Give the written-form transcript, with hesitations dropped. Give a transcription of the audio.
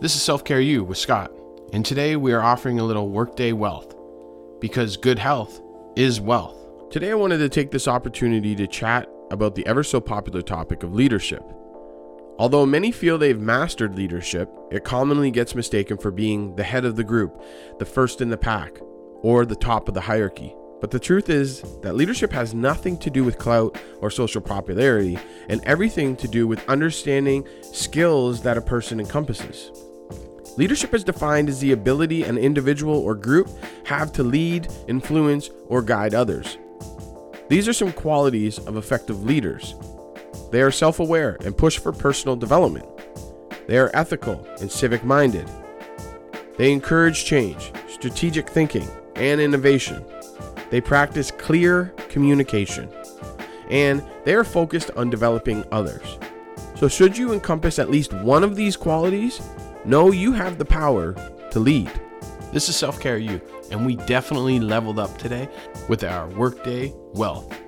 This is Self Care U with Scott, and today we are offering a little workday wealth, because good health is wealth. Today I wanted to take this opportunity to chat about the ever so popular topic of leadership. Although many feel they've mastered leadership, it commonly gets mistaken for being the head of the group, the first in the pack, or the top of the hierarchy. But the truth is that leadership has nothing to do with clout or social popularity, and everything to do with understanding skills that a person encompasses. Leadership is defined as the ability an individual or group have to lead, influence, or guide others. These are some qualities of effective leaders. They are self-aware and push for personal development. They are ethical and civic-minded. They encourage change, strategic thinking, and innovation. They practice clear communication, and they are focused on developing others. So should you encompass at least one of these qualities, know you have the power to lead. This is Self Care U, and we definitely leveled up today with our workday wealth.